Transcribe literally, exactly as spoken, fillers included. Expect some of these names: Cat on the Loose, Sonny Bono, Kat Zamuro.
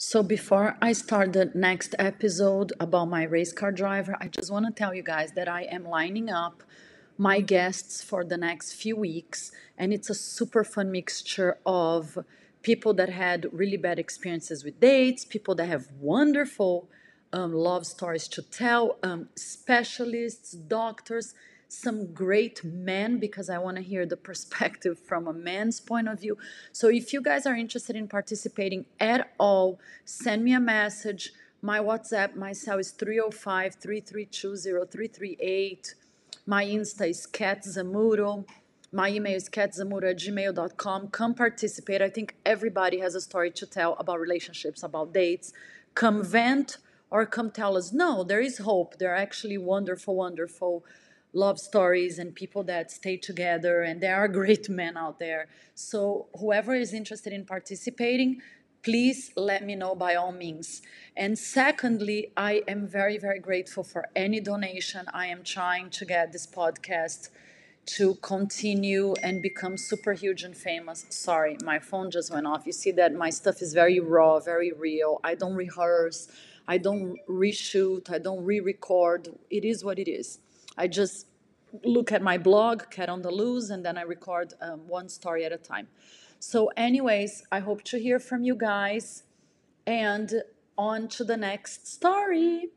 So before I start the next episode about my race car driver, I just want to tell you guys that I am lining up my guests for the next few weeks, and it's a super fun mixture of people that had really bad experiences with dates, people that have wonderful um, love stories to tell, um, specialists, doctors, some great men, because I want to hear the perspective from a man's point of view. So if you guys are interested in participating at all, send me a message. My WhatsApp, my cell is three oh five, three three two, oh three three eight. My Insta is Kat Zamuro. My email is cat zamuro at gmail dot com. Come participate. I think everybody has a story to tell about relationships, about dates. Come vent or come tell us, no, there is hope. There are actually wonderful, wonderful love stories and people that stay together, and there are great men out there. So whoever is interested in participating, please let me know by all means. And secondly, I am very, very grateful for any donation. I am trying to get this podcast to continue and become super huge and famous. Sorry, my phone just went off. You see that my stuff is very raw, very real. I don't rehearse. I don't reshoot. I don't re-record. It is what it is. I just look at my blog, Cat on the Loose, and then I record um, one story at a time. So anyways, I hope to hear from you guys, and on to the next story.